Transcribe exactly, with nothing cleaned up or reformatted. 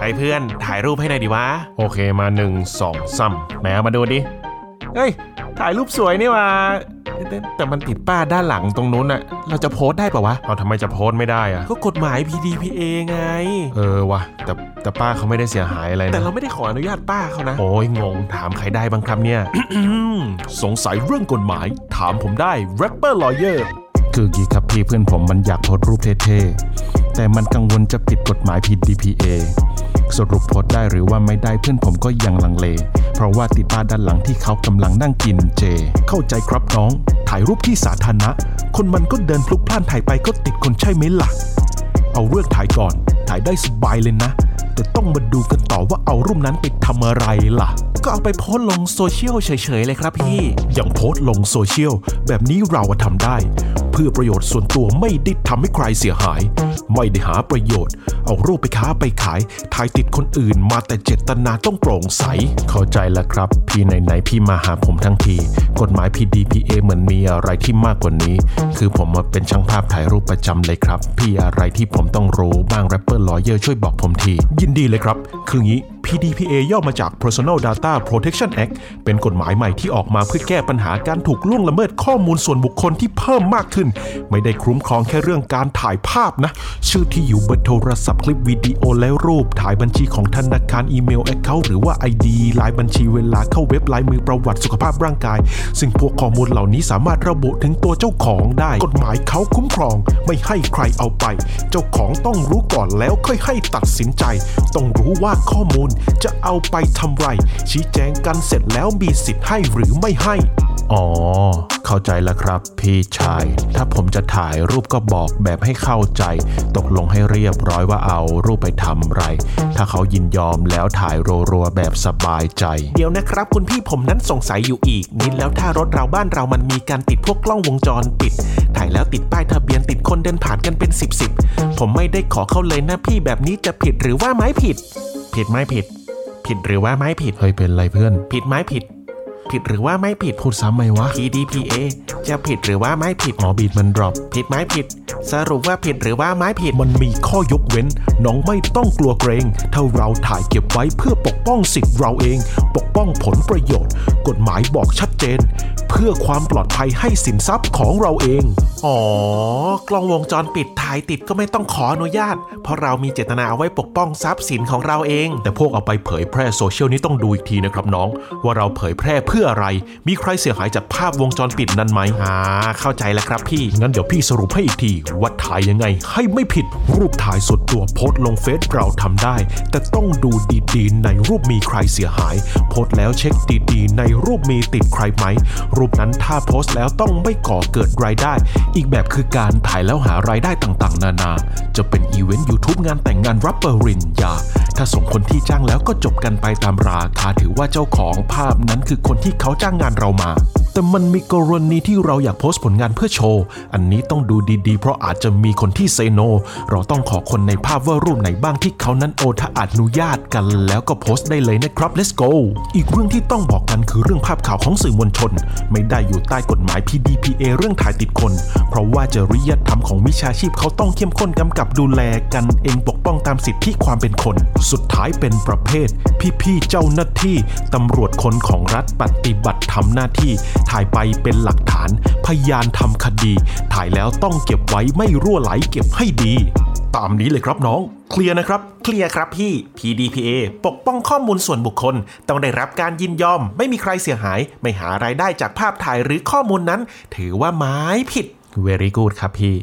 ไอ้เพื่อนถ่ายรูปให้หน่อยดิวะโอเคมาหนึ่งสองสามไหนมาดูดิเฮ้ยถ่ายรูปสวยนี่วะแต่มันติดป้าด้านหลังตรงนู้นอะเราจะโพสได้ปะวะเราทำไมจะโพสไม่ได้อะก็กฎหมาย พี ดี พี เอ ไงเออวะแต่แต่ป้าเขาไม่ได้เสียหายอะไรนะแต่เราไม่ได้ขออนุญาตป้าเขานะโอ้ยงงถามใครได้บ้างครับเนี่ย สงสัยเรื่องกฎหมายถามผมได้แรปเปอร์ลอเยอร์คือกี้ครับพี่เพื่อนผมมันอยากโพสรูปเท่ๆแต่มันกังวลจะผิดกฎหมาย พี ดี พี เอ สรุปโพสได้หรือว่าไม่ได้เพื่อนผมก็ยังลังเลเพราะว่าติดป้าด้านหลังที่เขากำลังนั่งกินเจเข้าใจครับน้องถ่ายรูปที่สาธารณะคนมันก็เดินพลุกพล่านถ่ายไปก็ติดคนใช่ไหมล่ะเอาเรื่องถ่ายก่อนถ่ายได้สบายเลยนะแต่ต้องมาดูกันต่อว่าเอารูปนั้นไปทำอะไรล่ะก็เอาไปโพสลงโซเชียลเฉยๆเลยครับพี่อย่างโพสลงโซเชียลแบบนี้เราทำได้เพื่อประโยชน์ส่วนตัวไม่ได้ทำให้ใครเสียหายไม่ได้หาประโยชน์เอารูปไปค้าไปขายถ่ายติดคนอื่นมาแต่เจตนาต้องโปร่งใสเข้าใจแล้วครับพี่ไหนๆพี่มาหาผมทั้งทีกฎหมาย พี ดี พี เอ เหมือนมีอะไรที่มากกว่านี้คือผมมาเป็นช่างภาพถ่ายรูปประจำเลยครับพี่อะไรที่ผมต้องรู้บ้างแรปเปอร์ลอเยอร์ช่วยบอกผมทียินดีเลยครับคืองี้ พี ดี พี เอ ย่อมาจาก Personal Data Protection Act เป็นกฎหมายใหม่ที่ออกมาเพื่อแก้ปัญหาการถูกล่วงละเมิดข้อมูลส่วนบุคคลที่เพิ่มมากขึ้นไม่ได้คุ้มครองแค่เรื่องการถ่ายภาพนะชื่อที่อยู่เบอร์โทรศัพท์คลิปวิดีโอและรูปถ่ายบัญชีของธนาคารอีเมล account หรือว่า ไอ ดี ลายบัญชีเวลาเข้าเว็บลายมือประวัติสุขภาพร่างกายซึ่งพวกข้อมูลเหล่านี้สามารถระบุถึงตัวเจ้าของได้กฎหมายเขาคุ้มครองไม่ให้ใครเอาไปเจ้าของต้องรู้ก่อนแล้วค่อยให้ตัดสินใจต้องรู้ว่าข้อมูลจะเอาไปทำไรชี้แจงกันเสร็จแล้วมีสิทธิ์ให้หรือไม่ให้อ๋อเข้าใจแล้วครับพี่ชายถ้าผมจะถ่ายรูปก็บอกแบบให้เข้าใจตกลงให้เรียบร้อยว่าเอารูปไปทำไรถ้าเขายินยอมแล้วถ่ายรัวๆแบบสบายใจเดี๋ยวนะครับคุณพี่ผมนั้นสงสัยอยู่อีกนิดแล้วถ้ารถเราบ้านเรามันมีการติดพวกกล้องวงจรปิดถ่ายแล้วติดป้ายทะเบียนติดคนเดินผ่านกันเป็นสิบสิบผมไม่ได้ขอเขาเลยนะพี่แบบนี้จะผิดหรือว่าไม่ผิดผิดไม่ผิดผิดหรือว่าไม่ผิดเฮ้ยเป็นไรเพื่อนผิดไม่ผิดผิดหรือว่าไม่ผิดพูดซ้ำไหมวะ พี ดี พี เอ จะผิดหรือว่าไม่ผิดอ๋อบีดมันดรอปผิดไหมผิดสรุปว่าผิดหรือว่าไม่ผิดมันมีข้อยกเว้นน้องไม่ต้องกลัวเกรงถ้าเราถ่ายเก็บไว้เพื่อปกป้องสิทธิ์เราเองปกป้องผลประโยชน์กฎหมายบอกชัดเจนเพื่อความปลอดภัยให้สินทรัพย์ของเราเองอ๋อกล้องวงจรปิดถ่ายติดก็ไม่ต้องขออนุญาตเพราะเรามีเจตนาเอาไว้ปกป้องทรัพย์สินของเราเองแต่พวกเอาไปเผยแพร่โซเชียลนี้ต้องดูอีกทีนะครับน้องว่าเราเผยแพร่เพื่ออะไรมีใครเสียหายจากภาพวงจรปิดนั้นไหมอ่าเข้าใจแล้วครับพี่งั้นเดี๋ยวพี่สรุปให้อีกทีว่าถ่ายยังไงให้ไม่ผิดรูปถ่ายส่วนตัวโพสต์ลงเฟซเราทำได้แต่ต้องดูดีๆในรูปมีใครเสียหายโพสต์แล้วเช็คดีๆในรูปมีติดใครไหมรูปนั้นถ้าโพสต์แล้วต้องไม่ก่อเกิดรายได้อีกแบบคือการถ่ายแล้วหารายได้ต่างๆนานาจะเป็นอีเวนต์ YouTube งานแต่งงานรับปริญญาถ้าส่งคนที่จ้างแล้วก็จบกันไปตามราคาถือว่าเจ้าของภาพนั้นคือคนที่เขาจ้างงานเรามาแต่มันมีกรณีที่เราอยากโพสต์ผลงานเพื่อโชว์อันนี้ต้องดูดีๆเพราะอาจจะมีคนที่เซโนเราต้องขอคนในภาพว่ารูปไหนบ้างที่เขานั้นโอทะอนุญาตกันแล้วก็โพสต์ได้เลยนะครับ Let's go อีกเรื่องที่ต้องบอกกันคือเรื่องภาพข่าวของสื่อมวลชนไม่ได้อยู่ใต้กฎหมาย พี ดี พี เอ เรื่องถ่ายติดคนเพราะว่าจริยธรรมของวิชาชีพเขาต้องเข้มข้นกำกับดูแลกันเองปกป้องตามสิทธิความเป็นคนสุดท้ายเป็นประเภทพี่ๆเจ้าหน้าที่ตำรวจคนของรัฐปฏิบัติทำหน้าที่ถ่ายไปเป็นหลักฐานพยานทำคดีถ่ายแล้วต้องเก็บไว้ไม่รั่วไหลเก็บให้ดีตามนี้เลยครับน้องเคลียร์นะครับเคลียร์ครับพี่ พี ดี พี เอ ปกป้องข้อมูลส่วนบุคคลต้องได้รับการยินยอมไม่มีใครเสียหายไม่หารายได้จากภาพถ่ายหรือข้อมูลนั้นถือว่าหมายผิด Very good ครับพี่